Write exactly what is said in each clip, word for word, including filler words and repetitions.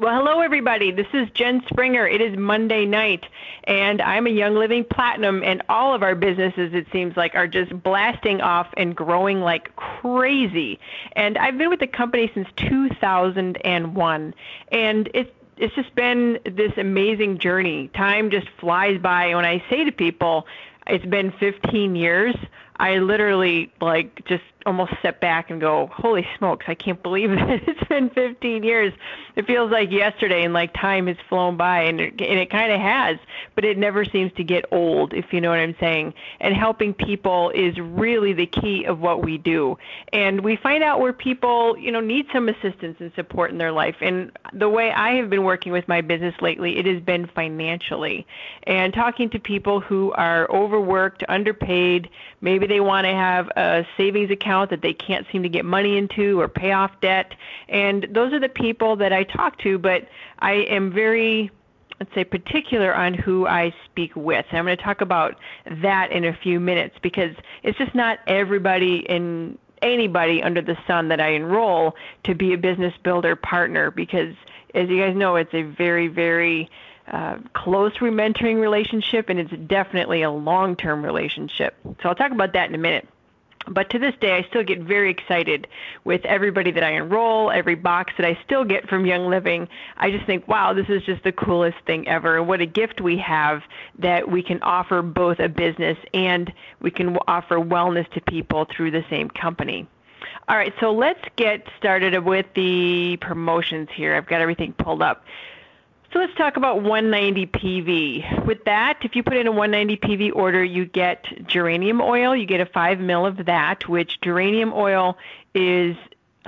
Well, hello, everybody. This is Jen Springer. It is Monday night, and I'm a Young Living Platinum, and all of our businesses, it seems like, are just blasting off and growing like crazy. And I've been with the company since two thousand one, and it's it's just been this amazing journey. Time just flies by. When I say to people, it's been fifteen years, I literally like just almost step back and go, holy smokes, I can't believe that it's been fifteen years. It feels like yesterday, and like time has flown by, and it, and it kind of has, but it never seems to get old, if you know what I'm saying. And helping people is really the key of what we do. And we find out where people, you know, need some assistance and support in their life. And the way I have been working with my business lately, it has been financially, and talking to people who are overworked, underpaid. Maybe they want to have a savings account that they can't seem to get money into or pay off debt. And those are the people that I talk to, but I am very, let's say, particular on who I speak with. And I'm going to talk about that in a few minutes, because it's just not everybody and anybody under the sun that I enroll to be a business builder partner, because as you guys know, it's a very, very Uh, close mentoring relationship, and it's definitely a long-term relationship. So I'll talk about that in a minute. But to this day, I still get very excited with everybody that I enroll, every box that I still get from Young Living. I just think, wow, this is just the coolest thing ever. What a gift we have that we can offer both a business and we can offer wellness to people through the same company. All right, so let's get started with the promotions here. I've got everything pulled up. So let's talk about one ninety P V. With that, if you put in a one ninety P V order, you get geranium oil. You get a five mil of that, which geranium oil is,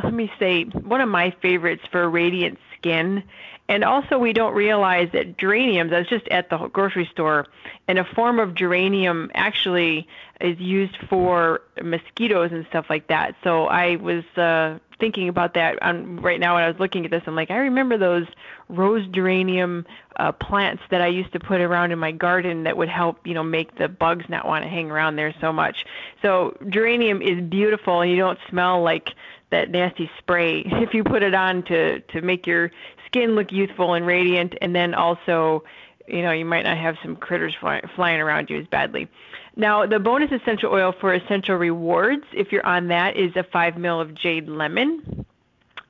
let me say, one of my favorites for radiant skin. And also, we don't realize that geraniums, I was just at the grocery store, and a form of geranium actually is used for mosquitoes and stuff like that. So I was uh, thinking about that on, right now when I was looking at this. I'm like, I remember those rose geranium uh, plants that I used to put around in my garden that would help, you know, make the bugs not want to hang around there so much. So geranium is beautiful, and you don't smell like that nasty spray if you put it on to, to make your skin look youthful and radiant. And then also, you know, you might not have some critters fly, flying around you as badly. Now, the bonus essential oil for Essential Rewards, if you're on that, is a five mil of Jade Lemon.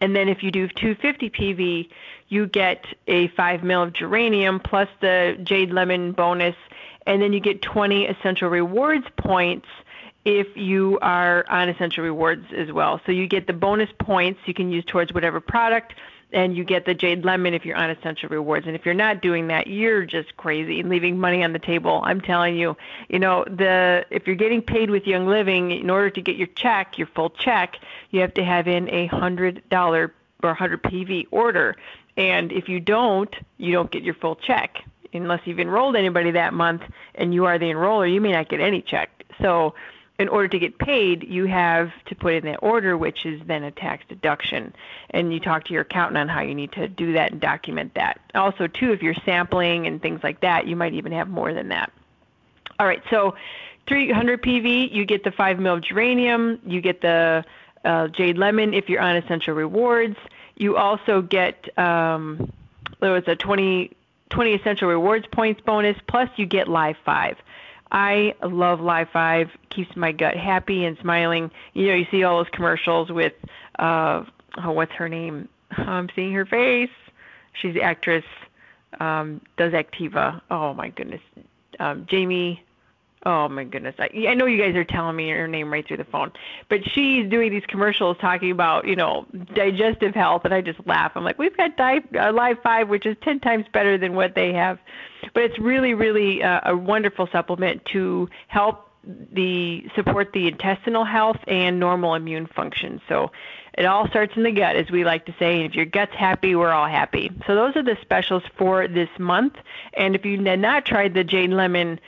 And then if you do two fifty P V, you get a five mil of geranium plus the Jade Lemon bonus. And then you get twenty Essential Rewards points if you are on Essential Rewards as well. So you get the bonus points you can use towards whatever product, and you get the Jade Lemon if you're on Essential Rewards. And if you're not doing that, you're just crazy and leaving money on the table. I'm telling you, you know, the if you're getting paid with Young Living, in order to get your check, your full check, you have to have in a one hundred dollars or one hundred P V order. And if you don't, you don't get your full check. Unless you've enrolled anybody that month and you are the enroller, you may not get any check. So in order to get paid, you have to put in that order, which is then a tax deduction. And you talk to your accountant on how you need to do that and document that. Also, too, if you're sampling and things like that, you might even have more than that. All right, so three hundred P V, you get the five mil of geranium. You get the uh, Jade Lemon if you're on Essential Rewards. You also get, um, there was a twenty, twenty Essential Rewards points bonus, plus you get Live five. I love Live five. Keeps my gut happy and smiling. You know, you see all those commercials with, uh, oh, what's her name? I'm seeing her face. She's the actress, um, does Activa. Oh, my goodness. Um, Jamie. Oh, my goodness. I, I know you guys are telling me her name right through the phone. But she's doing these commercials talking about, you know, digestive health, and I just laugh. I'm like, we've got di- uh, Live five, which is ten times better than what they have. But it's really, really uh, a wonderful supplement to help the support the intestinal health and normal immune function. So it all starts in the gut, as we like to say. And if your gut's happy, we're all happy. So those are the specials for this month. And if you have not tried the Jade Lemon,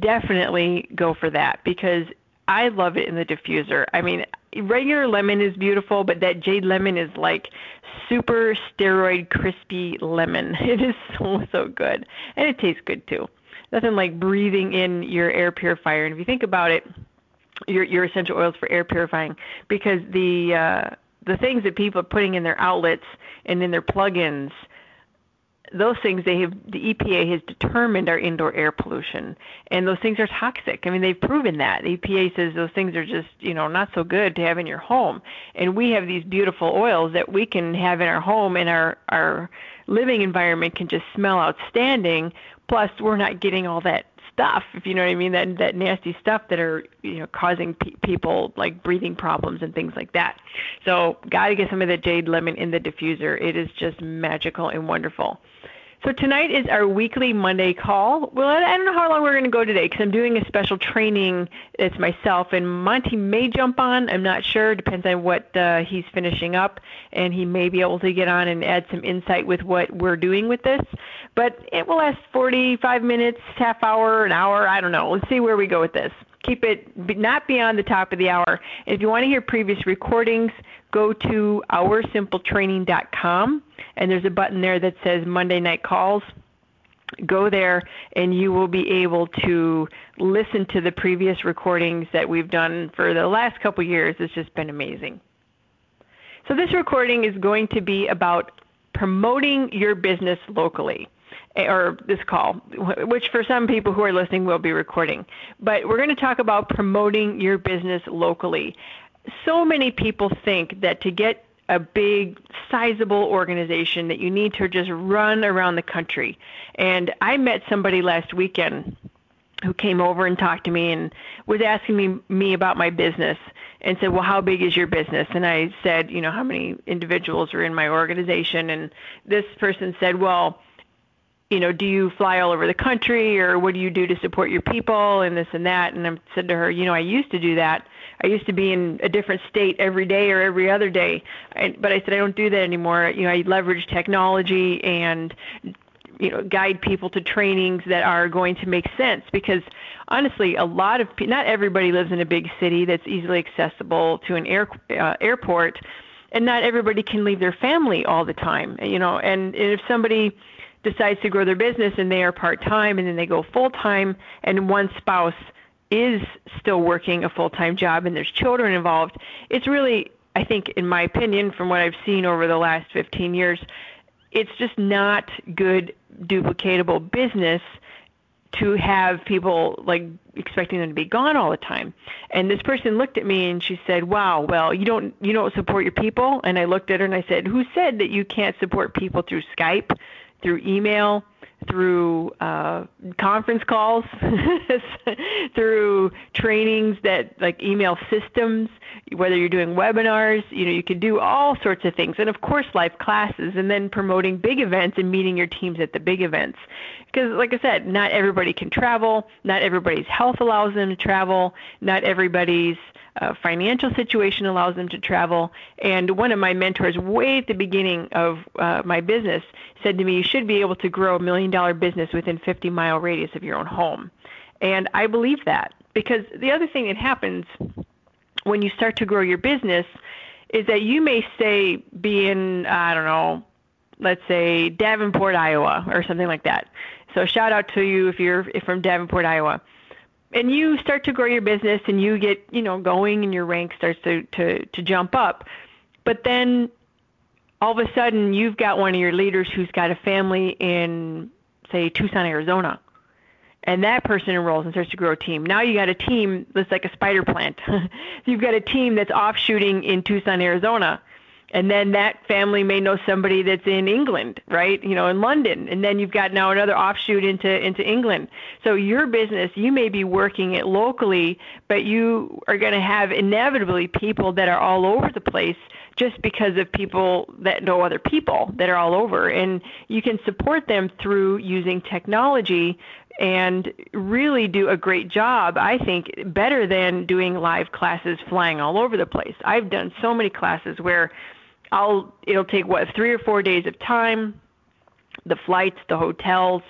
definitely go for that, because I love it in the diffuser. I mean, regular lemon is beautiful, but that Jade Lemon is like super steroid crispy lemon. It is so, so good. And it tastes good too. Nothing like breathing in your air purifier. And if you think about it, your, your essential oils for air purifying, because the, uh, the things that people are putting in their outlets and in their plugins those things they have, the E P A has determined are indoor air pollution, and those things are toxic. I mean, they've proven that. The E P A says those things are just, you know, not so good to have in your home. And we have these beautiful oils that we can have in our home, and our, our living environment can just smell outstanding. Plus, we're not getting all that stuff, if you know what I mean, that that nasty stuff that are, you know, causing pe- people like breathing problems and things like that. So got to get some of the Jade Lemon in the diffuser. It is just magical and wonderful. So tonight is our weekly Monday call. Well, I don't know how long we're going to go today because I'm doing a special training. It's myself, and Monty may jump on. I'm not sure. Depends on what uh, he's finishing up, and he may be able to get on and add some insight with what we're doing with this. But it will last forty-five minutes, half hour, an hour. I don't know. Let's see where we go with this. Keep it not beyond the top of the hour. If you want to hear previous recordings, go to Our Simple Training dot com. And there's a button there that says Monday Night Calls. Go there, and you will be able to listen to the previous recordings that we've done for the last couple of years. It's just been amazing. So this recording is going to be about promoting your business locally, or this call, which for some people who are listening will be recording. But we're going to talk about promoting your business locally. So many people think that to get a big, sizable organization that you need to just run around the country. And I met somebody last weekend who came over and talked to me and was asking me, me about my business and said, well, how big is your business? And I said, you know, how many individuals are in my organization? And this person said, well, you know, do you fly all over the country, or what do you do to support your people and this and that? And I said to her, you know, I used to do that. I used to be in a different state every day or every other day, but I said I don't do that anymore. You know, I leverage technology and, you know, guide people to trainings that are going to make sense, because honestly, a lot of not everybody lives in a big city that's easily accessible to an air, uh, airport, and not everybody can leave their family all the time. You know, and if somebody decides to grow their business and they are part time and then they go full time, and one spouse is still working a full-time job and there's children involved, it's really, I think, in my opinion, from what I've seen over the last fifteen years, it's just not good duplicatable business to have people like expecting them to be gone all the time. And this person looked at me and she said, wow, well, you don't you don't support your people? And I looked at her and I said, who said that you can't support people through Skype, through email, through uh, conference calls, through trainings that like email systems, whether you're doing webinars, you know, you could do all sorts of things. And of course, live classes, and then promoting big events and meeting your teams at the big events. Because like I said, not everybody can travel. Not everybody's health allows them to travel. Not everybody's Uh, financial situation allows them to travel. And one of my mentors way at the beginning of uh, my business said to me, you should be able to grow a million dollar business within fifty mile radius of your own home. And I believe that, because the other thing that happens when you start to grow your business is that you may say be in, I don't know, let's say Davenport, Iowa, or something like that. So shout out to you if you're from Davenport, Iowa. And you start to grow your business and you get, you know, going, and your rank starts to, to, to jump up. But then all of a sudden you've got one of your leaders who's got a family in, say, Tucson, Arizona. And that person enrolls and starts to grow a team. Now you got a team that's like a spider plant. You've got a team that's offshooting in Tucson, Arizona. And then that family may know somebody that's in England, right? You know, in London. And then you've got now another offshoot into, into England. So your business, you may be working it locally, but you are going to have inevitably people that are all over the place, just because of people that know other people that are all over. And you can support them through using technology and really do a great job, I think, better than doing live classes flying all over the place. I've done so many classes where I'll, it'll take, what, three or four days of time, the flights, the hotels,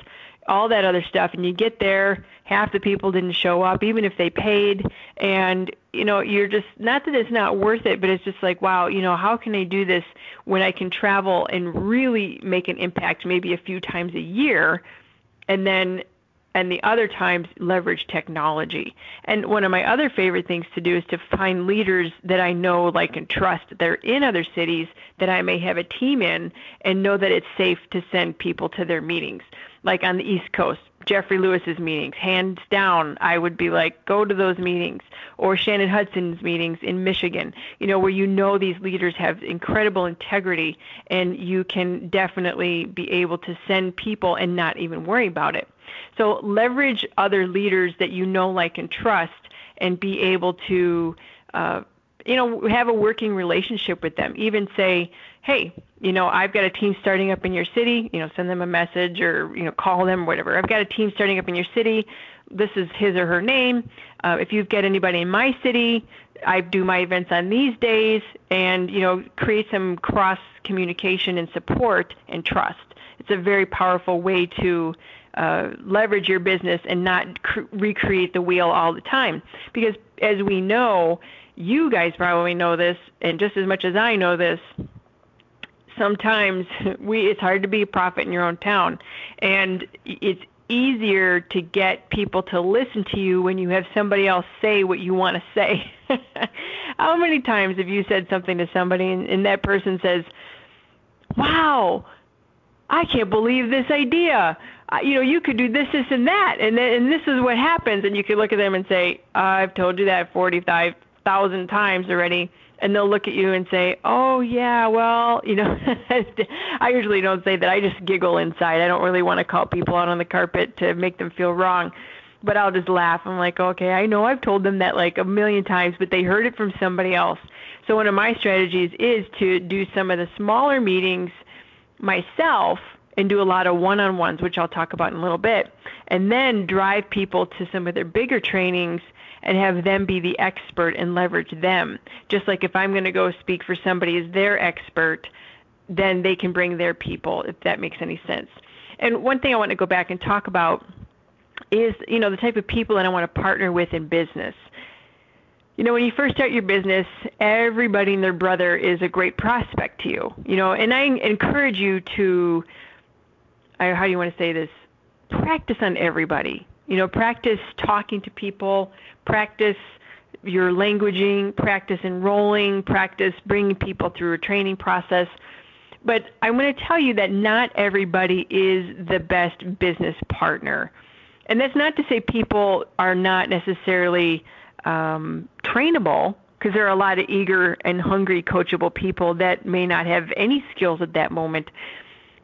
all that other stuff. And you get there, half the people didn't show up, even if they paid. And, you know, you're just, not that it's not worth it, but it's just like, wow, you know, how can I do this when I can travel and really make an impact maybe a few times a year, and then and the other times leverage technology. And one of my other favorite things to do is to find leaders that I know, like, and trust. They're in other cities that I may have a team in and know that it's safe to send people to their meetings. Like on the East Coast, Jeffrey Lewis's meetings, hands down, I would be like, go to those meetings. Or Shannon Hudson's meetings in Michigan, you know, where you know these leaders have incredible integrity and you can definitely be able to send people and not even worry about it. So leverage other leaders that you know, like, and trust, and be able to, uh, you know, have a working relationship with them. Even say, hey, you know, I've got a team starting up in your city, you know, send them a message or, you know, call them, whatever. I've got a team starting up in your city. This is his or her name. Uh, if you've got anybody in my city, I do my events on these days, and, you know, create some cross communication and support and trust. It's a very powerful way to Uh, leverage your business and not cr- recreate the wheel all the time. Because as we know, you guys probably know this, and just as much as I know this, sometimes we it's hard to be a prophet in your own town. And it's easier to get people to listen to you when you have somebody else say what you want to say. How many times have you said something to somebody and, and that person says, wow, I can't believe this idea. You know, you could do this, this, and that, and then, and this is what happens. And you could look at them and say, I've told you that forty-five thousand times already. And they'll look at you and say, oh, yeah, well, you know, I usually don't say that. I just giggle inside. I don't really want to call people out on the carpet to make them feel wrong. But I'll just laugh. I'm like, okay, I know I've told them that like a million times, but they heard it from somebody else. So one of my strategies is to do some of the smaller meetings myself and do a lot of one-on-ones, which I'll talk about in a little bit, and then drive people to some of their bigger trainings and have them be the expert and leverage them. Just like if I'm going to go speak for somebody as their expert, then they can bring their people, if that makes any sense. And one thing I want to go back and talk about is, you know, the type of people that I want to partner with in business. You know, when you first start your business, everybody and their brother is a great prospect to you, you know, and I encourage you to, I, how do you want to say this, practice on everybody. You know, practice talking to people, practice your languaging, practice enrolling, practice bringing people through a training process. But I want to tell you that not everybody is the best business partner. And that's not to say people are not necessarily um, trainable, because there are a lot of eager and hungry, coachable people that may not have any skills at that moment.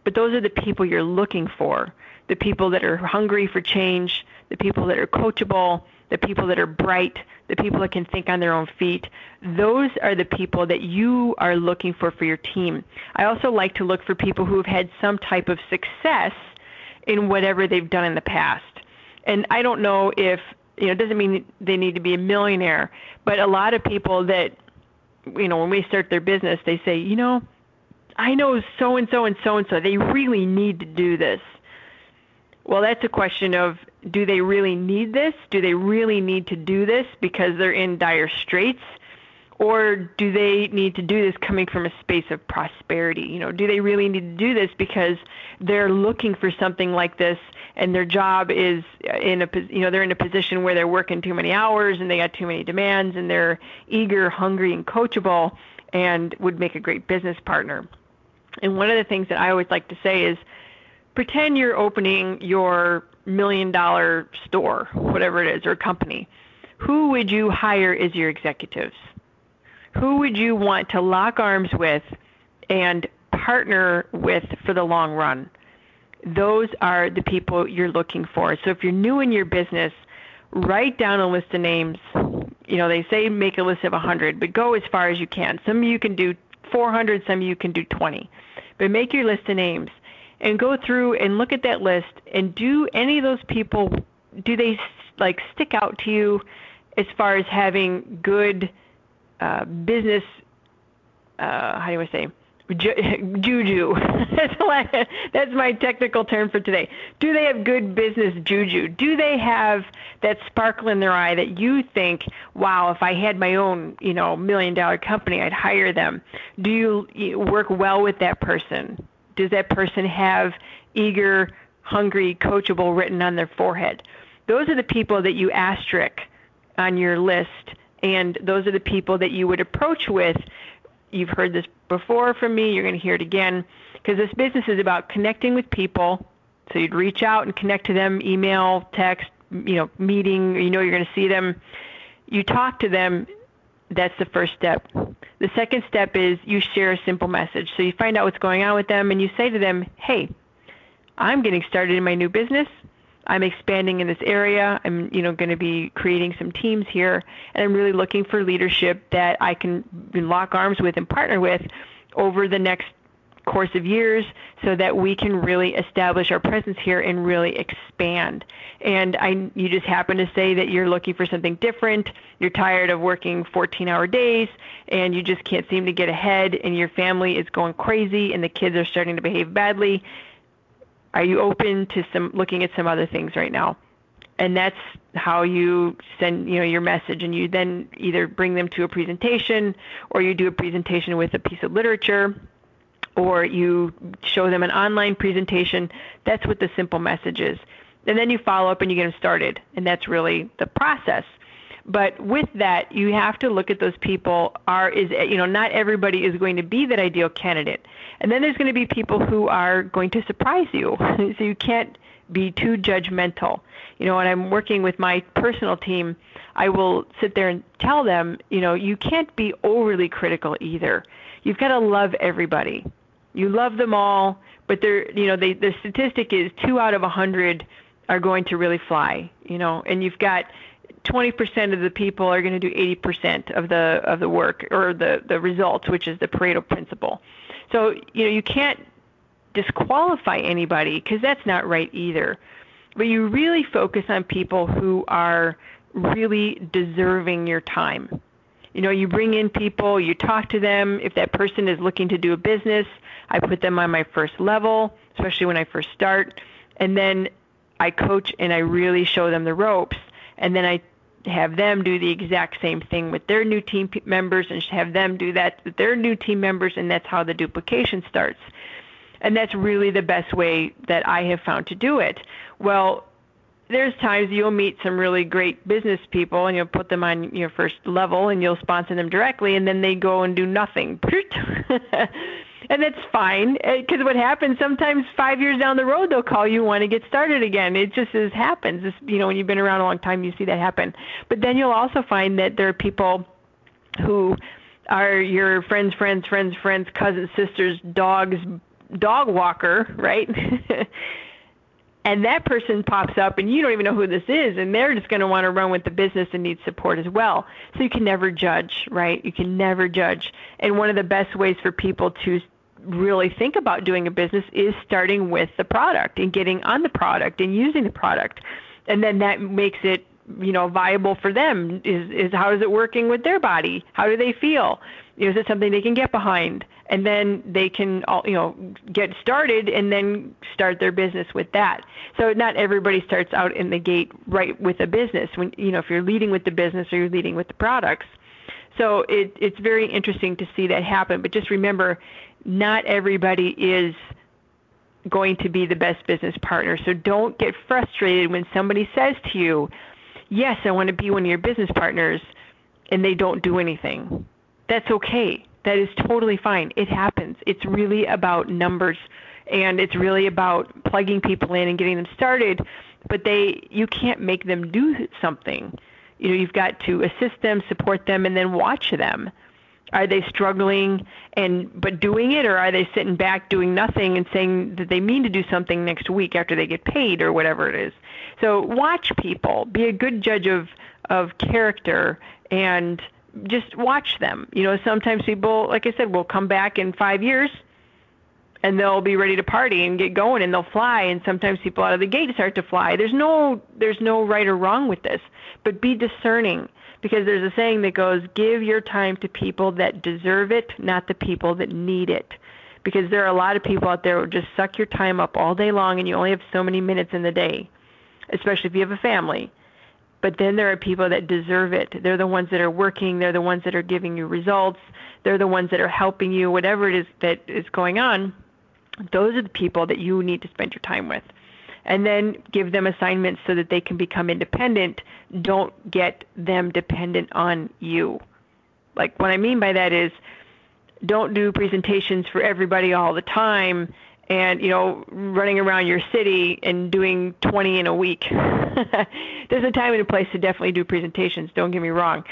But those are the people you're looking for, the people that are hungry for change, the people that are coachable, the people that are bright, the people that can think on their own feet. Those are the people that you are looking for for your team. I also like to look for people who have had some type of success in whatever they've done in the past. And I don't know if, you know, it doesn't mean they need to be a millionaire, but a lot of people that, you know, when we start their business, they say, you know, I know so-and-so and so-and-so. They really need to do this. Well, that's a question of, do they really need this? Do they really need to do this because they're in dire straits? Or do they need to do this coming from a space of prosperity? You know, do they really need to do this because they're looking for something like this and their job is in a, you know, they're in a position where they're working too many hours and they got too many demands and they're eager, hungry, and coachable and would make a great business partner. And one of the things that I always like to say is, pretend you're opening your million-dollar store, whatever it is, or company. Who would you hire as your executives? Who would you want to lock arms with and partner with for the long run? Those are the people you're looking for. So if you're new in your business, write down a list of names. You know, they say make a list of one hundred, but go as far as you can. Some you can do four hundred, some you can do twenty. But make your list of names and go through and look at that list, and do any of those people, do they like stick out to you as far as having good uh, business, uh, how do I say, ju- juju. That's my technical term for today. Do they have good business juju? Do they have that sparkle in their eye that you think, wow, if I had my own, you know, million dollar company, I'd hire them? Do you work well with that person? Does that person have eager, hungry, coachable written on their forehead. Those are the people that you asterisk on your list, and those are the people that you would approach with. You've heard this before from me. You're going to hear it again, because this business is about connecting with people. So you'd reach out and connect to them, email, text, you know, meeting, you know you're going to see them. You talk to them. That's the first step. The second step is you share a simple message. So you find out what's going on with them, and you say to them, hey, I'm getting started in my new business. I'm expanding in this area. I'm, you know, going to be creating some teams here, and I'm really looking for leadership that I can lock arms with and partner with over the next course of years, so that we can really establish our presence here and really expand. And I, you just happen to say that you're looking for something different. You're tired of working fourteen-hour days, and you just can't seem to get ahead, and your family is going crazy, and the kids are starting to behave badly. Are you open to some looking at some other things right now? And that's how you send, you know, your message. And you then either bring them to a presentation, or you do a presentation with a piece of literature, or you show them an online presentation. That's what the simple message is. And then you follow up and you get them started. And that's really the process. But with that, you have to look at those people. Are is you know not everybody is going to be that ideal candidate, and then there's going to be people who are going to surprise you. So you can't be too judgmental. You know, when I'm working with my personal team, I will sit there and tell them, you know, you can't be overly critical either. You've got to love everybody. You love them all, but they're you know they, the statistic is two out of a hundred are going to really fly. You know, and you've got twenty percent of the people are going to do eighty percent of the of the work or the, the results, which is the Pareto principle. So, you know, you can't disqualify anybody, because that's not right either. But you really focus on people who are really deserving your time. You know, you bring in people, you talk to them. If that person is looking to do a business, I put them on my first level, especially when I first start. And then I coach and I really show them the ropes. And then I have them do the exact same thing with their new team members, and have them do that with their new team members, and that's how the duplication starts. And that's really the best way that I have found to do it. Well, there's times you'll meet some really great business people, and you'll put them on your first level, and you'll sponsor them directly, and then they go and do nothing. And that's fine, because what happens sometimes five years down the road, they'll call you, want to get started again. It just is, happens. It's, you know, when you've been around a long time, you see that happen. But then you'll also find that there are people who are your friends, friends, friends, friends, cousins, sisters, dogs, dog walker, right? And that person pops up, and you don't even know who this is, and they're just going to want to run with the business and need support as well. So you can never judge, right? You can never judge. And one of the best ways for people to really think about doing a business is starting with the product and getting on the product and using the product. And then that makes it, you know, viable for them. Is, is how is it working with their body? How do they feel? Is it something they can get behind? And then they can, all, you know, get started and then start their business with that. So not everybody starts out in the gate right with a business. When, you know, if you're leading with the business or you're leading with the products. So it, it's very interesting to see that happen. But just remember, not everybody is going to be the best business partner. So don't get frustrated when somebody says to you, yes, I want to be one of your business partners, and they don't do anything. That's okay. That is totally fine. It happens. It's really about numbers, and it's really about plugging people in and getting them started, but they you can't make them do something. You know, you've got to assist them, support them, and then watch them. Are they struggling and but doing it, or are they sitting back doing nothing and saying that they mean to do something next week after they get paid or whatever it is? So watch people. Be a good judge of, of character, and just watch them. You know, sometimes people, like I said, will come back in five years and they'll be ready to party and get going, and they'll fly. And sometimes people out of the gate start to fly. There's no, there's no right or wrong with this, but be discerning, because there's a saying that goes, give your time to people that deserve it, not the people that need it. Because there are a lot of people out there who just suck your time up all day long, and you only have so many minutes in the day, especially if you have a family. But then there are people that deserve it. They're the ones that are working. They're the ones that are giving you results. They're the ones that are helping you, whatever it is that is going on. Those are the people that you need to spend your time with. and then give them assignments so that they can become independent. Don't get them dependent on you. Like, what I mean by that is, don't do presentations for everybody all the time and, you know, running around your city and doing twenty in a week. There's a time and a place to definitely do presentations, don't get me wrong.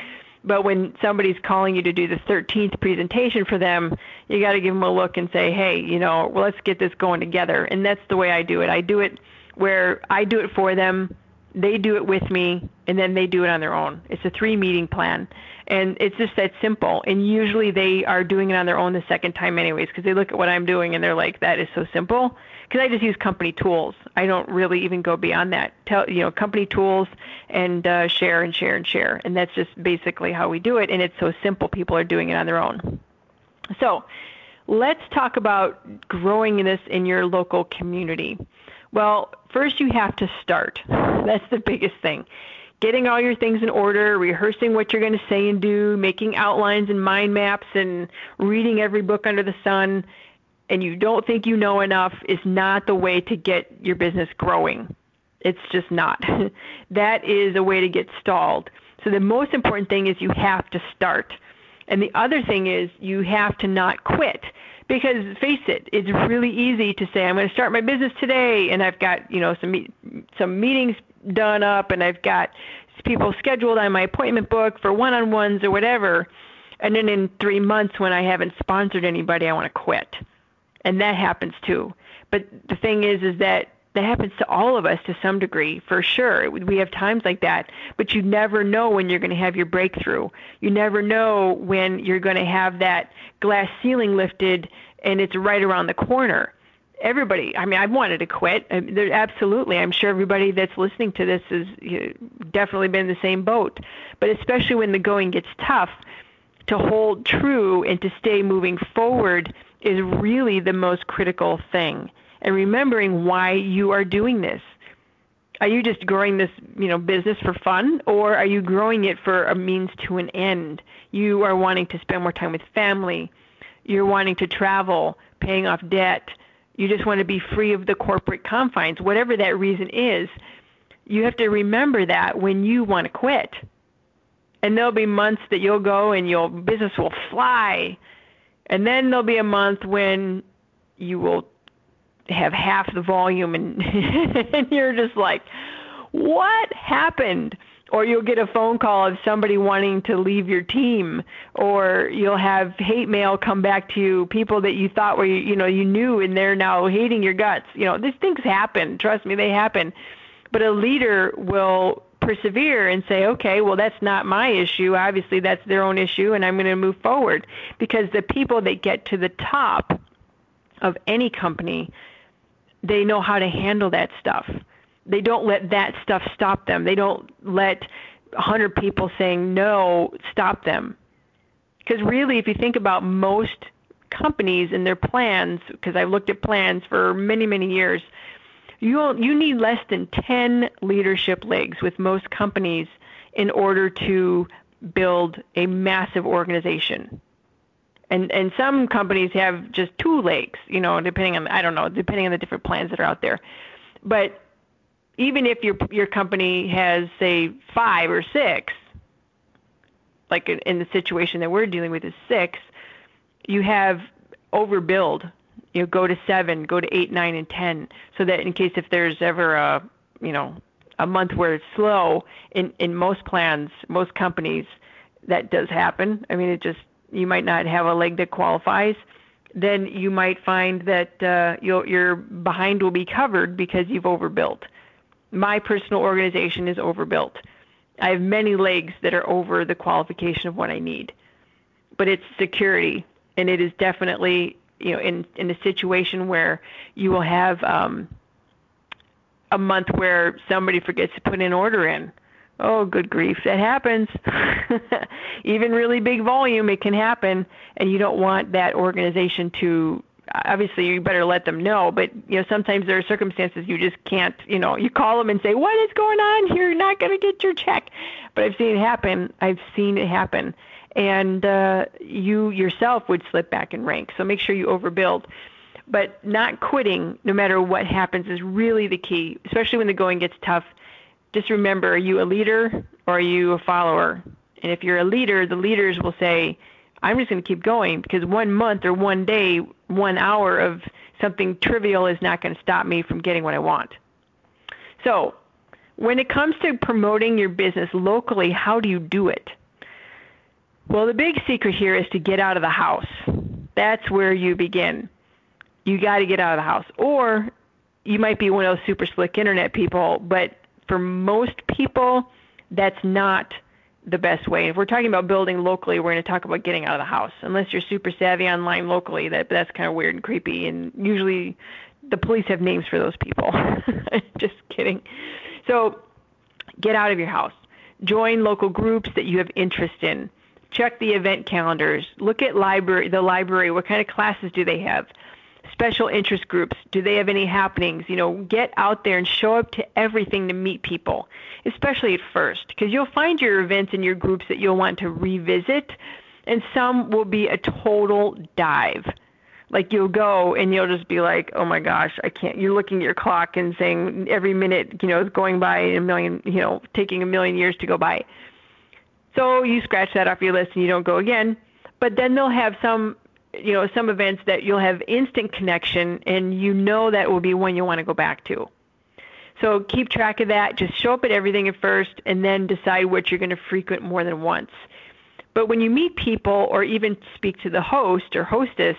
But when somebody's calling you to do the thirteenth presentation for them, you got to give them a look and say, hey, you know, well, let's get this going together. And that's the way I do it. I do it where I do it for them, they do it with me, and then they do it on their own. It's a three-meeting plan. And it's just that simple. And usually they are doing it on their own the second time anyways, because they look at what I'm doing and they're like, that is so simple. Because I just use company tools. I don't really even go beyond that. Tell, you know, company tools and uh, share and share and share. And that's just basically how we do it. And it's so simple. People are doing it on their own. So let's talk about growing this in your local community. Well, first you have to start. That's the biggest thing. Getting all your things in order, rehearsing what you're going to say and do, making outlines and mind maps and reading every book under the sun, and you don't think you know enough is not the way to get your business growing. It's just not. That is a way to get stalled. So the most important thing is you have to start. And the other thing is you have to not quit. Because face it, it's really easy to say, I'm going to start my business today, and I've got, you know, some me- some meetings done up, and I've got people scheduled on my appointment book for one-on-ones or whatever. And then in three months when I haven't sponsored anybody, I want to quit. And that happens too. But the thing is, is that that happens to all of us to some degree, for sure. We have times like that, but you never know when you're going to have your breakthrough. You never know when you're going to have that glass ceiling lifted, and it's right around the corner. Everybody, I mean, I wanted to quit. Absolutely. I'm sure everybody that's listening to this has definitely been in the same boat. But especially when the going gets tough, to hold true and to stay moving forward is really the most critical thing. And remembering why you are doing this. Are you just growing this, you know, business for fun, or are you growing it for a means to an end? You are wanting to spend more time with family. You're wanting to travel, paying off debt. You just want to be free of the corporate confines. Whatever that reason is, you have to remember that when you want to quit. And there'll be months that you'll go and your business will fly. And then there'll be a month when you will have half the volume and, and you're just like, what happened? Or you'll get a phone call of somebody wanting to leave your team, or you'll have hate mail come back to you, people that you thought were, you know, you knew, and they're now hating your guts. You know, these things happen. Trust me, they happen. But a leader will persevere and say, okay, well, that's not my issue. Obviously, that's their own issue, and I'm going to move forward. Because the people that get to the top of any company, they know how to handle that stuff. They don't let that stuff stop them. They don't let one hundred people saying no stop them. Because really, if you think about most companies and their plans, because I've looked at plans for many, many years, you you need less than ten leadership legs with most companies in order to build a massive organization. And and some companies have just two legs, you know, depending on, I don't know, depending on the different plans that are out there. But even if your your company has, say, five or six, like in, in the situation that we're dealing with is six, you have overbuild. You know, go to seven, go to eight, nine, and ten, so that in case if there's ever a, you know, a month where it's slow, in, in most plans, most companies, that does happen. I mean, it just, you might not have a leg that qualifies, then you might find that uh, you'll, your behind will be covered because you've overbuilt. My personal organization is overbuilt. I have many legs that are over the qualification of what I need. But it's security, and it is definitely, you know, in, in a situation where you will have um, a month where somebody forgets to put an order in. Oh, good grief, that happens. Even really big volume, it can happen, and you don't want that organization to, obviously you better let them know, but you know, sometimes there are circumstances you just can't, you know, you call them and say, what is going on here? You're not going to get your check. But I've seen it happen. I've seen it happen. And uh, you yourself would slip back in rank. So make sure you overbuild. But not quitting, no matter what happens, is really the key, especially when the going gets tough. Just remember, are you a leader or are you a follower? And if you're a leader, the leaders will say, I'm just going to keep going because one month or one day, one hour of something trivial is not going to stop me from getting what I want. So when it comes to promoting your business locally, how do you do it? Well, the big secret here is to get out of the house. That's where you begin. You got to get out of the house. Or you might be one of those super slick internet people, but for most people, that's not the best way. If we're talking about building locally, we're going to talk about getting out of the house. Unless you're super savvy online locally, that that's kind of weird and creepy, and usually the police have names for those people. Just kidding. So get out of your house. Join local groups that you have interest in. Check the event calendars. Look at library, the library. What kind of classes do they have? Special interest groups. Do they have any happenings? You know, get out there and show up to everything to meet people, especially at first, because you'll find your events and your groups that you'll want to revisit, and some will be a total dive. Like you'll go and you'll just be like, oh my gosh, I can't. You're looking at your clock and saying every minute, you know, is going by a million, you know, taking a million years to go by. So you scratch that off your list and you don't go again. But then they'll have some, you know, some events that you'll have instant connection, and you know that will be one you want to go back to. So keep track of that. Just show up at everything at first and then decide what you're going to frequent more than once. But when you meet people or even speak to the host or hostess,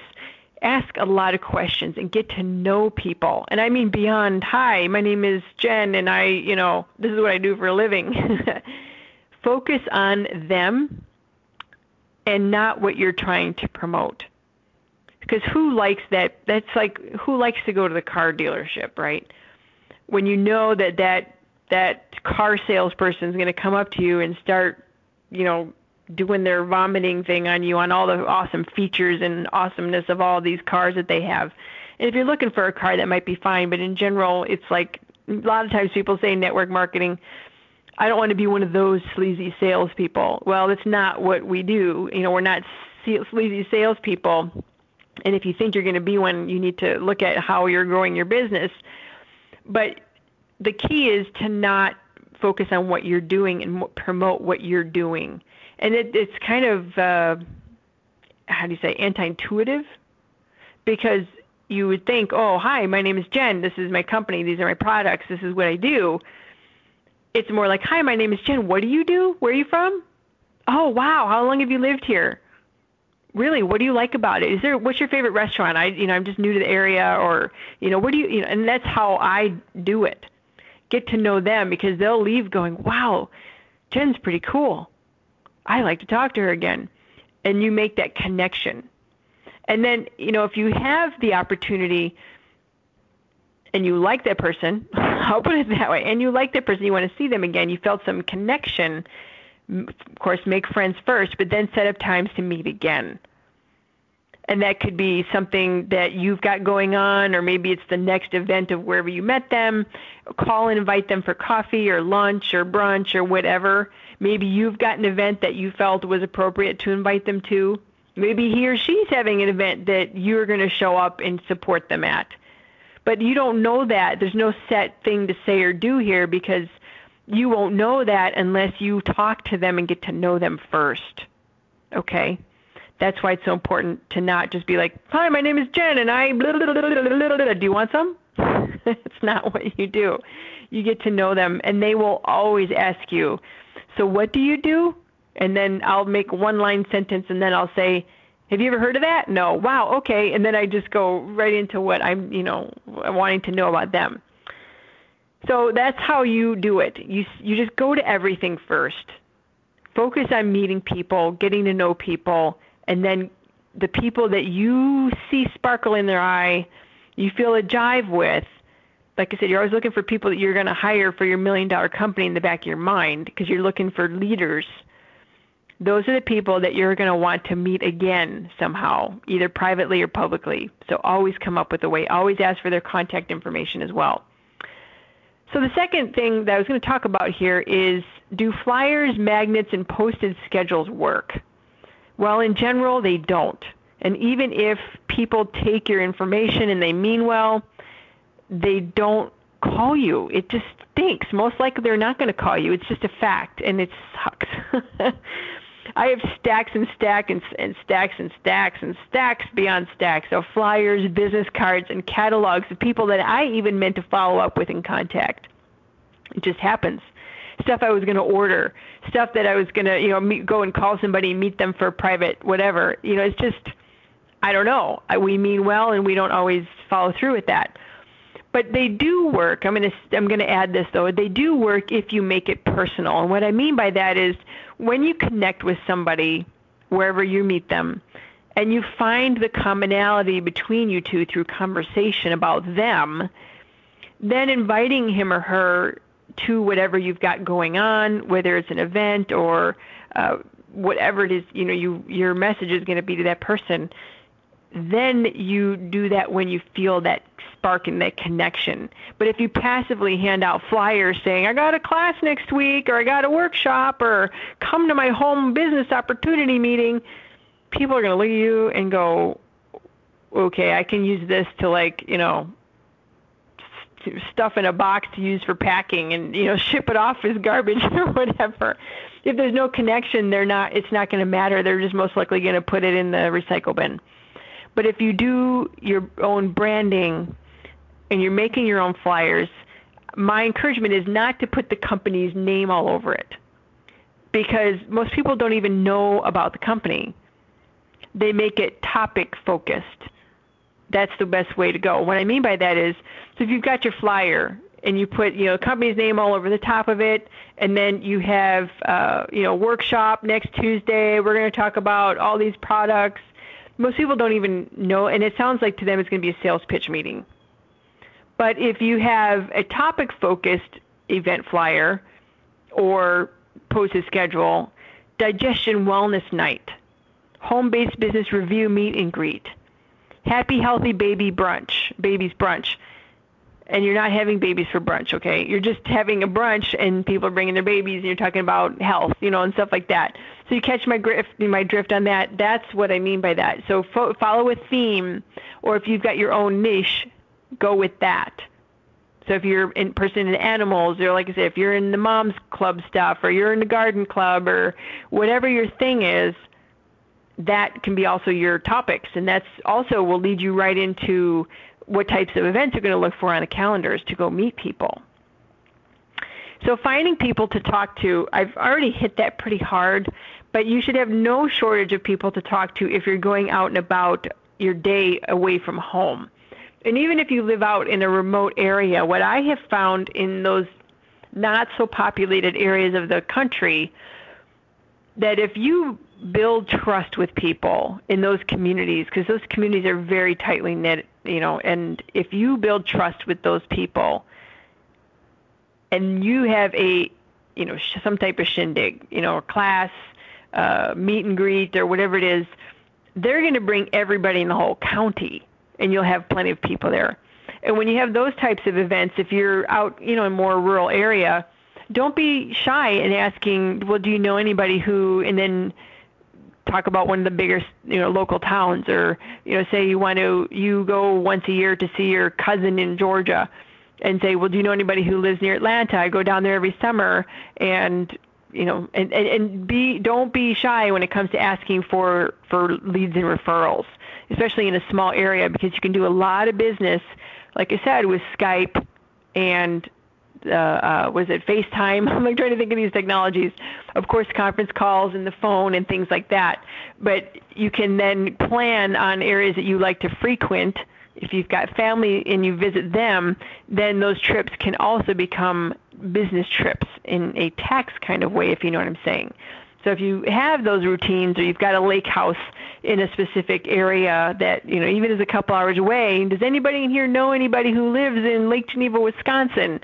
ask a lot of questions and get to know people. And I mean beyond, hi, my name is Jen and I, you know, this is what I do for a living. Focus on them and not what you're trying to promote. Because who likes that? That's like, who likes to go to the car dealership, right? When you know that that, that car salesperson is going to come up to you and start, you know, doing their vomiting thing on you on all the awesome features and awesomeness of all these cars that they have. And if you're looking for a car, that might be fine. But in general, it's like a lot of times people say network marketing, I don't want to be one of those sleazy salespeople. Well, that's not what we do. You know, we're not sleazy salespeople. And if you think you're going to be one, you need to look at how you're growing your business. But the key is to not focus on what you're doing and promote what you're doing. And it, it's kind of, uh, how do you say, anti-intuitive, because you would think, oh, hi, my name is Jen. This is my company. These are my products. This is what I do. It's more like, hi, my name is Jen. What do you do? Where are you from? Oh, wow. How long have you lived here? Really, what do you like about it? Is there, what's your favorite restaurant? I, you know, I'm just new to the area, or, you know, what do you, you know, and that's how I do it. Get to know them, because they'll leave going, wow, Jen's pretty cool. I like to talk to her again. And you make that connection. And then, you know, if you have the opportunity and you like that person, I'll put it that way, and you like that person, you want to see them again, you felt some connection, of course, make friends first, but then set up times to meet again. And that could be something that you've got going on, or maybe it's the next event of wherever you met them. Call and invite them for coffee or lunch or brunch or whatever. Maybe you've got an event that you felt was appropriate to invite them to. Maybe he or she's having an event that you're going to show up and support them at. But you don't know that. There's no set thing to say or do here, because you won't know that unless you talk to them and get to know them first. Okay? That's why it's so important to not just be like, hi, my name is Jen, and I blah, blah, blah, blah, blah, blah, blah. Do you want some? It's not what you do. You get to know them, and they will always ask you, so what do you do? And then I'll make one-line sentence, and then I'll say, have you ever heard of that? No. Wow, okay. And then I just go right into what I'm, you know, wanting to know about them. So that's how you do it. You you just go to everything first. Focus on meeting people, getting to know people, and then the people that you see sparkle in their eye, you feel a jive with. Like I said, you're always looking for people that you're going to hire for your million-dollar company in the back of your mind, because you're looking for leaders. Those are the people that you're going to want to meet again somehow, either privately or publicly. So always come up with a way. Always ask for their contact information as well. So the second thing that I was going to talk about here is, do flyers, magnets, and posted schedules work? Well, in general, they don't. And even if people take your information and they mean well, they don't call you. It just stinks. Most likely they're not going to call you. It's just a fact, and it sucks. I have stacks and stacks and, and stacks and stacks and stacks beyond stacks of flyers, business cards, and catalogs of people that I even meant to follow up with and contact. It just happens. Stuff I was going to order, stuff that I was going to, you know, meet, go and call somebody and meet them for a private whatever. You know, it's just, I don't know. I, we mean well, and we don't always follow through with that. But they do work. I'm going to I'm going to add this, though. They do work if you make it personal. And what I mean by that is when you connect with somebody, wherever you meet them, and you find the commonality between you two through conversation about them, then inviting him or her to whatever you've got going on, whether it's an event or uh, whatever it is, you know, you your message is going to be to that person. Then you do that when you feel that spark and that connection. But if you passively hand out flyers saying, I got a class next week, or I got a workshop, or come to my home business opportunity meeting, people are going to look at you and go, okay, I can use this to, like, you know, st- stuff in a box to use for packing and, you know, ship it off as garbage or whatever. If there's no connection, they're not, it's not going to matter. They're just most likely going to put it in the recycle bin. But if you do your own branding and you're making your own flyers, my encouragement is not to put the company's name all over it, because most people don't even know about the company. They make it topic focused. That's the best way to go. What I mean by that is, so if you've got your flyer and you put, you know, the company's name all over the top of it, and then you have, uh, you know, workshop next Tuesday, we're going to talk about all these products. Most people don't even know, and it sounds like to them it's going to be a sales pitch meeting. But if you have a topic-focused event flyer or posted schedule, digestion wellness night, home-based business review meet and greet, happy healthy baby brunch, baby's brunch, and you're not having babies for brunch, okay? You're just having a brunch, and people are bringing their babies, and you're talking about health, you know, and stuff like that. So you catch my drift, my drift on that. That's what I mean by that. So fo- follow a theme, or if you've got your own niche, go with that. So if you're in person in animals, or like I said, if you're in the mom's club stuff, or you're in the garden club, or whatever your thing is, that can be also your topics, and that's also will lead you right into what types of events you're going to look for on the calendars to go meet people. So finding people to talk to, I've already hit that pretty hard, but you should have no shortage of people to talk to if you're going out and about your day away from home. And even if you live out in a remote area, what I have found in those not so populated areas of the country, that if you build trust with people in those communities, because those communities are very tightly knit, you know, and if you build trust with those people and you have a, you know, sh- some type of shindig, you know, a class, uh, meet and greet or whatever it is, they're going to bring everybody in the whole county, and you'll have plenty of people there. And when you have those types of events, if you're out, you know, in a more rural area, don't be shy in asking, well, do you know anybody who, and then talk about one of the bigger, you know, local towns, or, you know, say you want to, you go once a year to see your cousin in Georgia and say, well, do you know anybody who lives near Atlanta? I go down there every summer, and, you know, and, and, and be, don't be shy when it comes to asking for, for leads and referrals, especially in a small area, because you can do a lot of business, like I said, with Skype and Uh, uh, was it FaceTime? I'm like trying to think of these technologies. Of course, conference calls and the phone and things like that. But you can then plan on areas that you like to frequent. If you've got family and you visit them, then those trips can also become business trips in a tax kind of way, if you know what I'm saying. So if you have those routines, or you've got a lake house in a specific area that, you know, even is a couple hours away, does anybody in here know anybody who lives in Lake Geneva, Wisconsin?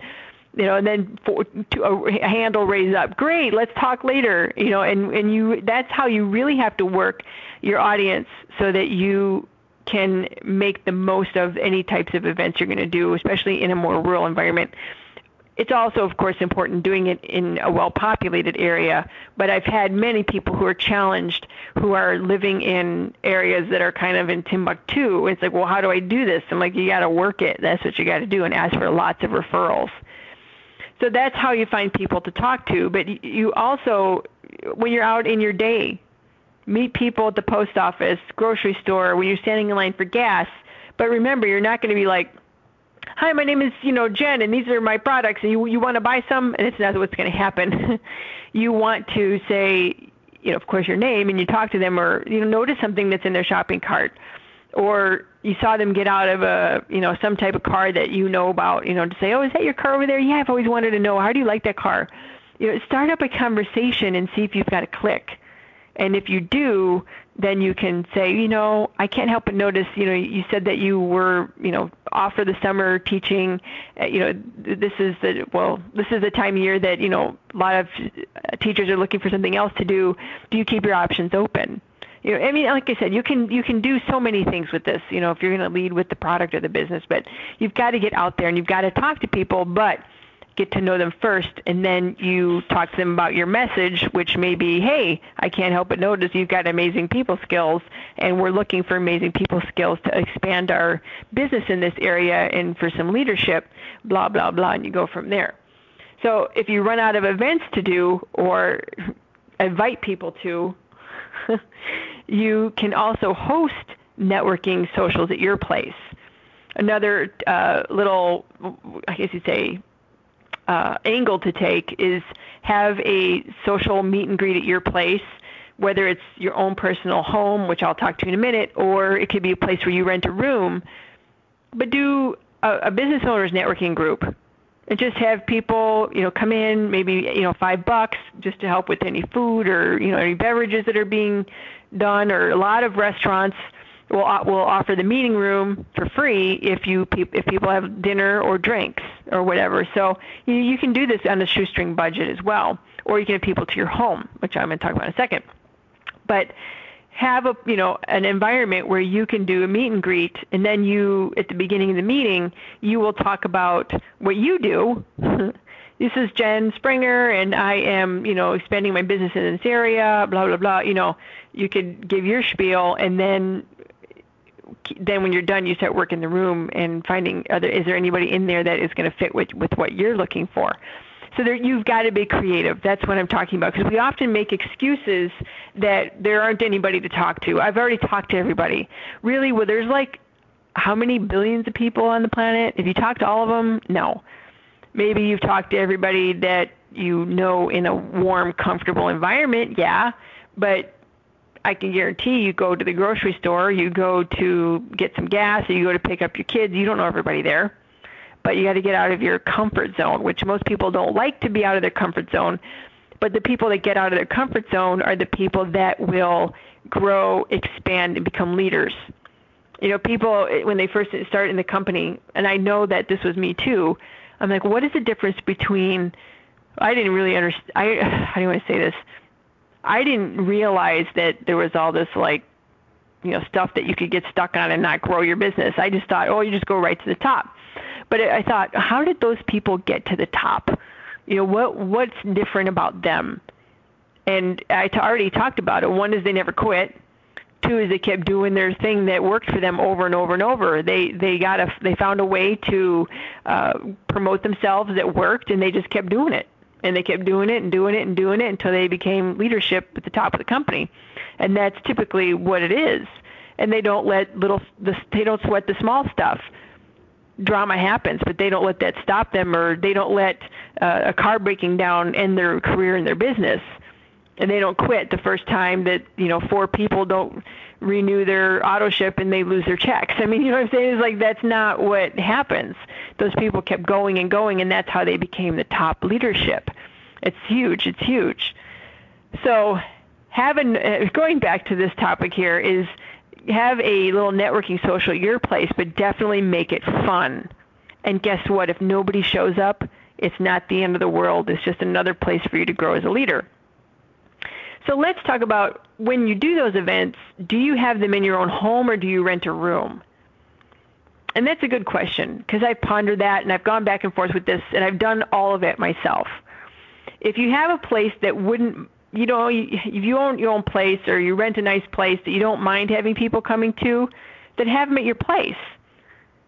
You know, and then for, to a handle raise up. Great, let's talk later. You know, and, and you that's how you really have to work your audience so that you can make the most of any types of events you're going to do, especially in a more rural environment. It's also, of course, important doing it in a well-populated area, but I've had many people who are challenged who are living in areas that are kind of in Timbuktu. It's like, well, how do I do this? I'm like, you got to work it. That's what you got to do, and ask for lots of referrals. So that's how you find people to talk to. But you also, when you're out in your day, meet people at the post office, grocery store, when you're standing in line for gas. But remember, you're not going to be like, hi, my name is, you know, Jen, and these are my products, and you, you want to buy some? And it's not what's going to happen. You want to say, you know, of course, your name, and you talk to them, or you know, notice something that's in their shopping cart, or you saw them get out of a, you know, some type of car that you know about, you know, to say, oh, is that your car over there? Yeah, I've always wanted to know. How do you like that car? You know, start up a conversation and see if you've got a click. And if you do, then you can say, you know, I can't help but notice, you know, you said that you were, you know, off for the summer teaching. Uh, you know, this is the, well, this is the time of year that, you know, a lot of teachers are looking for something else to do. Do you keep your options open? You know, I mean, like I said, you can you can do so many things with this, you know, if you're going to lead with the product or the business, but you've got to get out there and you've got to talk to people, but get to know them first, and then you talk to them about your message, which may be, hey, I can't help but notice you've got amazing people skills, and we're looking for amazing people skills to expand our business in this area and for some leadership, blah, blah, blah, and you go from there. So if you run out of events to do or invite people to, you can also host networking socials at your place. Another uh, little, I guess you'd say, Uh, angle to take is have a social meet and greet at your place, whether it's your own personal home, which I'll talk to in a minute, or it could be a place where you rent a room. But do a, a business owners networking group and just have people, you know, come in, maybe, you know, five bucks just to help with any food or, you know, any beverages that are being done, or a lot of restaurants will will offer the meeting room for free if you if people have dinner or drinks or whatever. So you, you can do this on a shoestring budget as well, or you can have people to your home, which I'm going to talk about in a second. But have a you know an environment where you can do a meet and greet, and then you at the beginning of the meeting you will talk about what you do. This is Jen Springer, and I am, you know, expanding my business in this area. Blah blah blah. You know, you could give your spiel, and then. Then when you're done, you start working the room and finding other, is there anybody in there that is going to fit with, with what you're looking for? So there, you've got to be creative. That's what I'm talking about, because we often make excuses that there aren't anybody to talk to. I've already talked to everybody. Really, well, there's like how many billions of people on the planet? If you talk to all of them, no. Maybe you've talked to everybody that you know in a warm, comfortable environment, yeah, but I can guarantee you go to the grocery store, you go to get some gas, or you go to pick up your kids. You don't know everybody there, but you got to get out of your comfort zone, which most people don't like to be out of their comfort zone. But the people that get out of their comfort zone are the people that will grow, expand, and become leaders. You know, people, when they first start in the company, and I know that this was me too, I'm like, what is the difference between, I didn't really understand, I, how do you want to say this? I didn't realize that there was all this, like, you know, stuff that you could get stuck on and not grow your business. I just thought, oh, you just go right to the top. But I thought, how did those people get to the top? You know, what what's different about them? And I t- already talked about it. One is they never quit. Two is they kept doing their thing that worked for them over and over and over. They they got a they found a way to uh, promote themselves that worked, and they just kept doing it. And they kept doing it and doing it and doing it until they became leadership at the top of the company. And that's typically what it is. And they don't let little, they don't sweat the small stuff. Drama happens, but they don't let that stop them, or they don't let uh, a car breaking down end their career and their business. And they don't quit the first time that, you know, four people don't renew their auto ship and they lose their checks. I mean, you know what I'm saying? It's like, that's not what happens. Those people kept going and going, and that's how they became the top leadership. It's huge. It's huge. So having, going back to this topic here, is have a little networking social at your place, but definitely make it fun. And guess what? If nobody shows up, it's not the end of the world. It's just another place for you to grow as a leader. So let's talk about when you do those events, do you have them in your own home or do you rent a room? And that's a good question, because I pondered that and I've gone back and forth with this, and I've done all of it myself. If you have a place that wouldn't, you know, if you own your own place or you rent a nice place that you don't mind having people coming to, then have them at your place.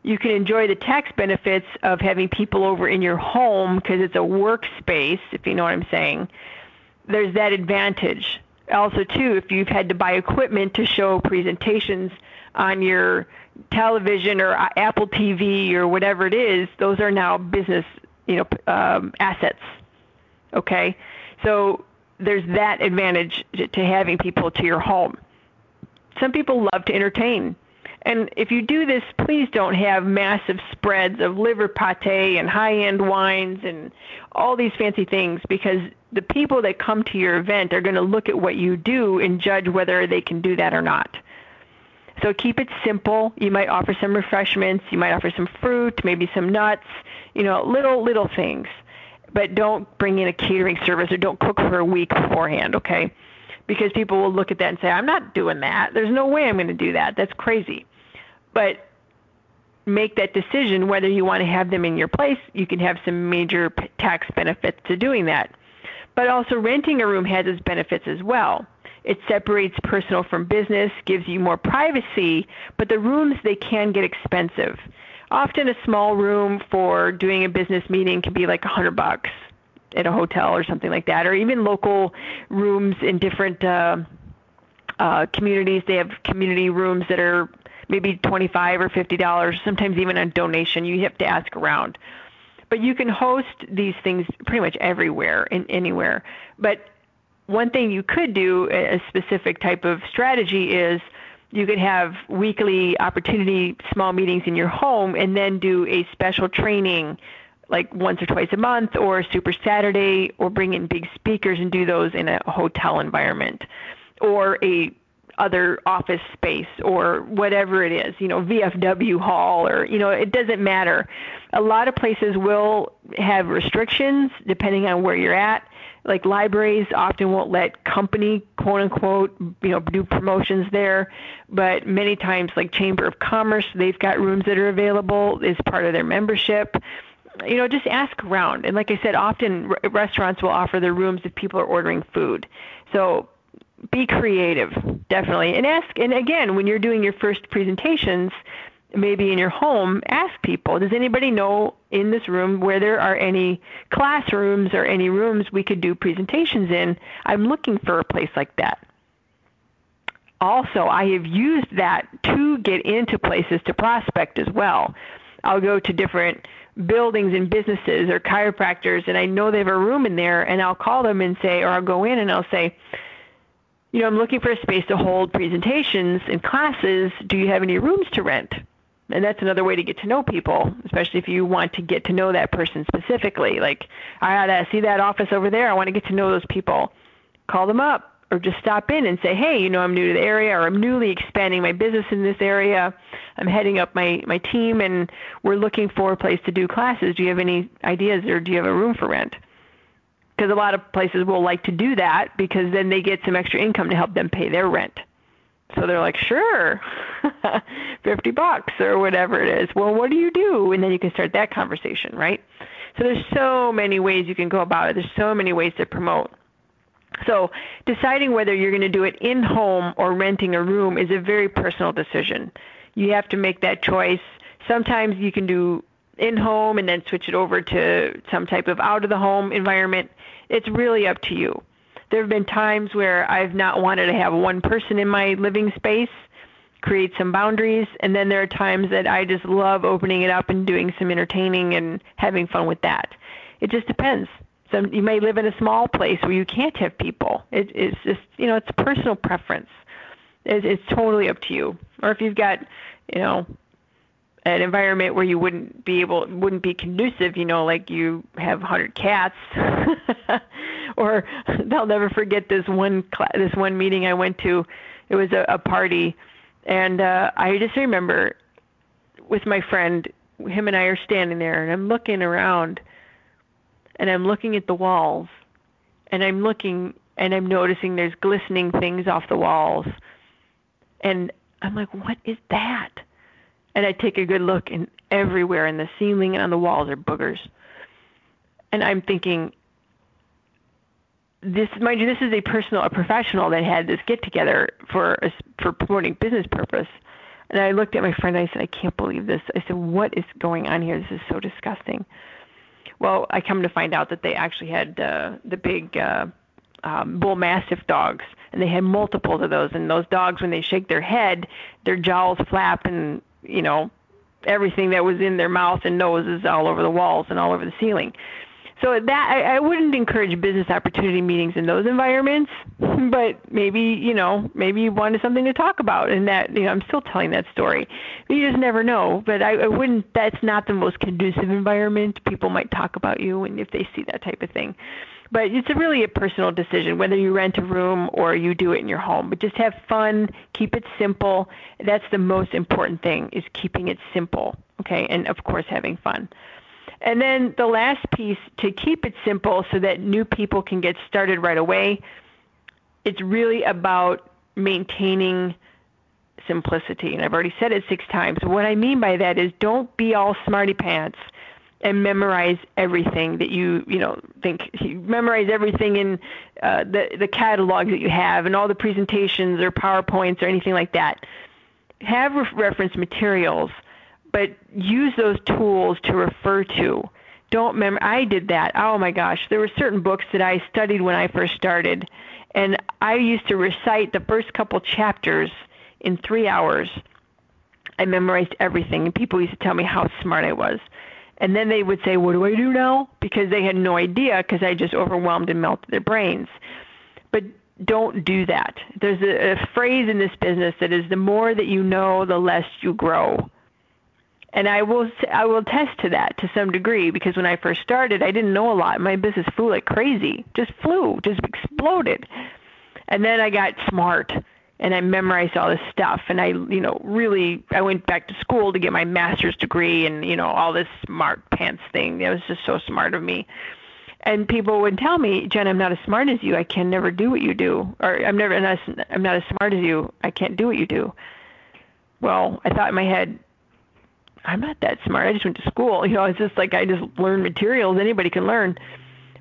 You can enjoy the tax benefits of having people over in your home because it's a workspace, if you know what I'm saying. There's that advantage. Also, too, if you've had to buy equipment to show presentations on your television or Apple T V or whatever it is, those are now business, you know, um, assets. Okay? So there's that advantage to having people to your home. Some people love to entertain. And if you do this, please don't have massive spreads of liver pate and high-end wines and all these fancy things, because the people that come to your event are going to look at what you do and judge whether they can do that or not. So keep it simple. You might offer some refreshments. You might offer some fruit, maybe some nuts, you know, little, little things. But don't bring in a catering service or don't cook for a week beforehand, okay? Because people will look at that and say, I'm not doing that. There's no way I'm going to do that. That's crazy. But make that decision whether you want to have them in your place. You can have some major tax benefits to doing that. But also renting a room has its benefits as well. It separates personal from business, gives you more privacy, but the rooms, they can get expensive. Often a small room for doing a business meeting can be like a hundred bucks at a hotel or something like that, or even local rooms in different uh, uh, communities. They have community rooms that are maybe twenty-five dollars or fifty dollars, sometimes even on donation. You have to ask around. But you can host these things pretty much everywhere and anywhere. But one thing you could do, a specific type of strategy, is you could have weekly opportunity small meetings in your home and then do a special training like once or twice a month, or Super Saturday, or bring in big speakers and do those in a hotel environment or a other office space or whatever it is, you know, V F W hall, or, you know, it doesn't matter. A lot of places will have restrictions depending on where you're at. Like libraries often won't let company, quote unquote, you know, do promotions there. But many times, like Chamber of Commerce, they've got rooms that are available as part of their membership. You know, just ask around. And like I said, often r- restaurants will offer their rooms if people are ordering food. So be creative, definitely. And ask, and again, when you're doing your first presentations, maybe in your home, ask people, does anybody know in this room where there are any classrooms or any rooms we could do presentations in? I'm looking for a place like that. Also, I have used that to get into places to prospect as well. I'll go to different buildings and businesses or chiropractors, and I know they have a room in there, and I'll call them and say, or I'll go in and I'll say, you know, I'm looking for a space to hold presentations and classes. Do you have any rooms to rent? And that's another way to get to know people, especially if you want to get to know that person specifically. Like, I see that office over there. I want to get to know those people. Call them up, or just stop in and say, hey, you know, I'm new to the area, or I'm newly expanding my business in this area. I'm heading up my, my team, and we're looking for a place to do classes. Do you have any ideas, or do you have a room for rent? Because a lot of places will like to do that, because then they get some extra income to help them pay their rent. So they're like, sure, fifty bucks or whatever it is. Well, what do you do? And then you can start that conversation, right? So there's so many ways you can go about it. There's so many ways to promote. So deciding whether you're going to do it in home or renting a room is a very personal decision. You have to make that choice. Sometimes you can do in home and then switch it over to some type of out of the home environment. It's really up to you. There have been times where I've not wanted to have one person in my living space, create some boundaries, and then there are times that I just love opening it up and doing some entertaining and having fun with that. It just depends. So you may live in a small place where you can't have people. It, it's just, you know, it's personal preference. It, it's totally up to you. Or if you've got, you know, an environment where you wouldn't be able, wouldn't be conducive, you know, like you have a hundred cats. Or they'll never forget this one cl- this one meeting I went to. It was a, a party. And uh, I just remember with my friend, him and I are standing there, and I'm looking around. And I'm looking at the walls, and I'm looking, and I'm noticing there's glistening things off the walls. And I'm like, what is that? And I take a good look, and everywhere in the ceiling and on the walls are boogers. And I'm thinking, this, mind you, this is a personal, a professional that had this get together for a, for promoting business purpose. And I looked at my friend and I said, I can't believe this. I said, what is going on here? This is so disgusting. Well, I come to find out that they actually had uh, the big uh, um, bull mastiff dogs, and they had multiples of those. And those dogs, when they shake their head, their jowls flap, and you know, everything that was in their mouth and nose is all over the walls and all over the ceiling. So that I, I wouldn't encourage business opportunity meetings in those environments, but maybe, you know, maybe you wanted something to talk about, and that, you know, I'm still telling that story. You just never know, but I, I wouldn't, that's not the most conducive environment. People might talk about you, and if they see that type of thing. But it's a really a personal decision, whether you rent a room or you do it in your home. But just have fun, keep it simple. That's the most important thing, is keeping it simple, okay, and, of course, having fun. And then the last piece, to keep it simple so that new people can get started right away, it's really about maintaining simplicity. And I've already said it six times. What I mean by that is, don't be all smarty pants and memorize everything that you, you know, think, you memorize everything in uh, the, the catalogs that you have and all the presentations or PowerPoints or anything like that. Have re- reference materials, but use those tools to refer to. Don't mem- I did that. Oh my gosh. There were certain books that I studied when I first started, and I used to recite the first couple chapters in three hours. I memorized everything, and people used to tell me how smart I was. And then they would say, what do I do now? Because they had no idea, because I just overwhelmed and melted their brains. But don't do that. There's a, a phrase in this business that is, the more that you know, the less you grow. And I will I will attest to that to some degree, because when I first started, I didn't know a lot. My business flew like crazy, just flew, just exploded. And then I got smart, and I memorized all this stuff, and I, you know, really, I went back to school to get my master's degree, and, you know, all this smart pants thing. That was just so smart of me. And people would tell me, Jen, I'm not as smart as you. I can never do what you do. Or I'm never, I'm not as smart as you. I can't do what you do. Well, I thought in my head, I'm not that smart. I just went to school. You know, it's just like, I just learned materials. Anybody can learn.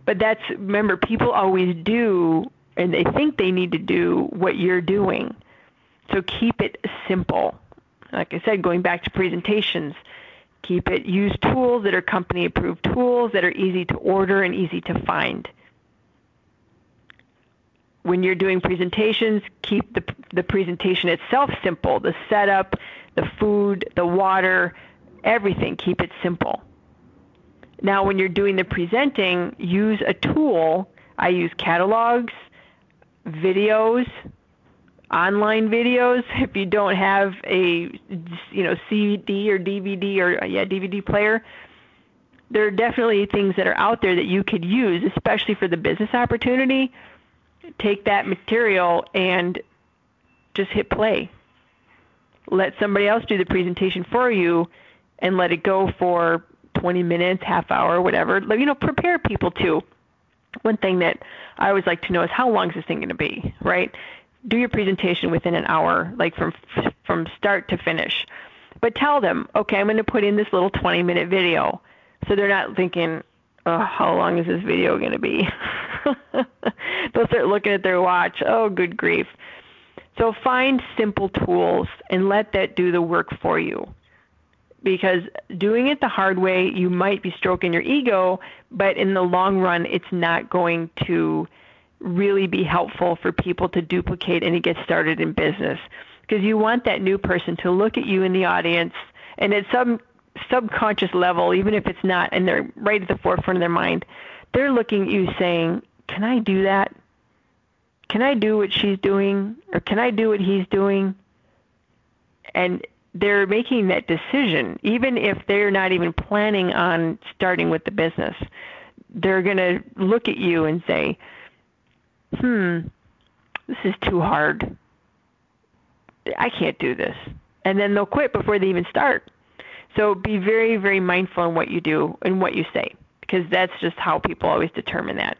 But that's, remember, people always do, and they think they need to do what you're doing. So keep it simple. Like I said, going back to presentations, keep it, use tools that are company-approved tools that are easy to order and easy to find. When you're doing presentations, keep the, the presentation itself simple, the setup, the food, the water, everything, keep it simple. Now, when you're doing the presenting, use a tool. I use catalogs, videos, online videos. If you don't have a, you know, C D or D V D or yeah, D V D player, there are definitely things that are out there that you could use, especially for the business opportunity. Take that material and just hit play. Let somebody else do the presentation for you, and let it go for twenty minutes, half hour, whatever. You know, prepare people too. One thing that I always like to know is, how long is this thing going to be, right? Do your presentation within an hour, like from from start to finish. But tell them, okay, I'm going to put in this little twenty-minute video. So they're not thinking, oh, how long is this video going to be? They'll start looking at their watch. Oh, good grief. So find simple tools and let that do the work for you. Because doing it the hard way, you might be stroking your ego, but in the long run, it's not going to really be helpful for people to duplicate and to get started in business. Because you want that new person to look at you in the audience, and at some subconscious level, even if it's not, and they're right at the forefront of their mind, they're looking at you saying, can I do that? Can I do what she's doing? Or can I do what he's doing? And they're making that decision, even if they're not even planning on starting with the business. They're going to look at you and say, hmm, this is too hard. I can't do this. And then they'll quit before they even start. So be very, very mindful in what you do and what you say, because that's just how people always determine that.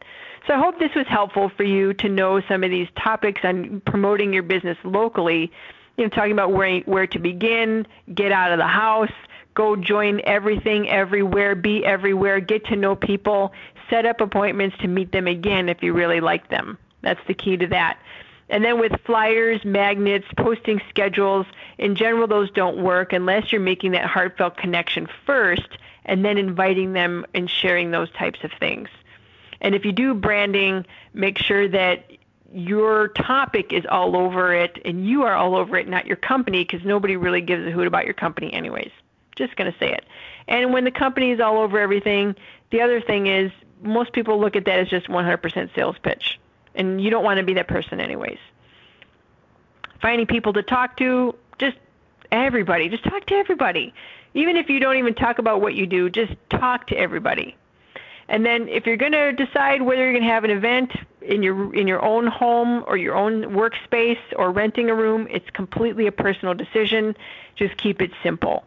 So I hope this was helpful for you to know some of these topics on promoting your business locally, you know, talking about where where to begin, get out of the house, go join everything, everywhere, be everywhere, get to know people, set up appointments to meet them again if you really like them. That's the key to that. And then with flyers, magnets, posting schedules, in general, those don't work unless you're making that heartfelt connection first and then inviting them and sharing those types of things. And if you do branding, make sure that your topic is all over it and you are all over it, not your company, because nobody really gives a hoot about your company anyways. Just going to say it. And when the company is all over everything, the other thing is most people look at that as just one hundred percent sales pitch. And you don't want to be that person anyways. Finding people to talk to, just everybody. Just talk to everybody. Even if you don't even talk about what you do, just talk to everybody. And then if you're going to decide whether you're going to have an event in your in your own home or your own workspace or renting a room, it's completely a personal decision. Just keep it simple.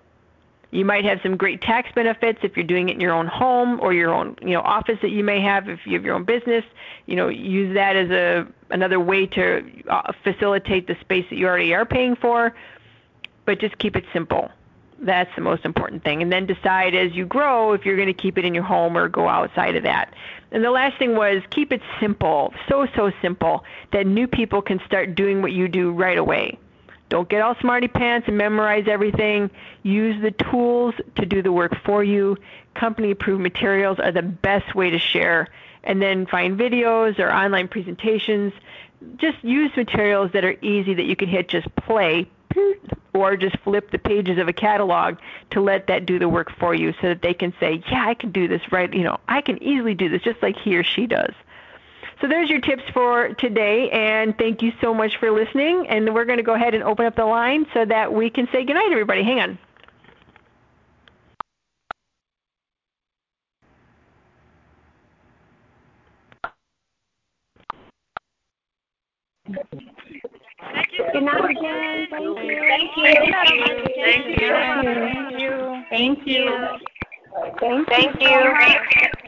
You might have some great tax benefits if you're doing it in your own home or your own, you know, office that you may have if you have your own business. You know, use that as a another way to facilitate the space that you already are paying for, but just keep it simple. That's the most important thing. And then decide as you grow if you're going to keep it in your home or go outside of that. And the last thing was keep it simple, so, so simple that new people can start doing what you do right away. Don't get all smarty pants and memorize everything. Use the tools to do the work for you. Company-approved materials are the best way to share. And then find videos or online presentations. Just use materials that are easy that you can hit just play or just flip the pages of a catalog to let that do the work for you so that they can say, yeah, I can do this right. You know, I can easily do this just like he or she does. So there's your tips for today, and thank you so much for listening. And we're going to go ahead and open up the line so that we can say goodnight, everybody. Hang on. Thank you. Good night again. Thank you. Thank you. Thank you. Thank you. Thank you. Thank you. Thank you.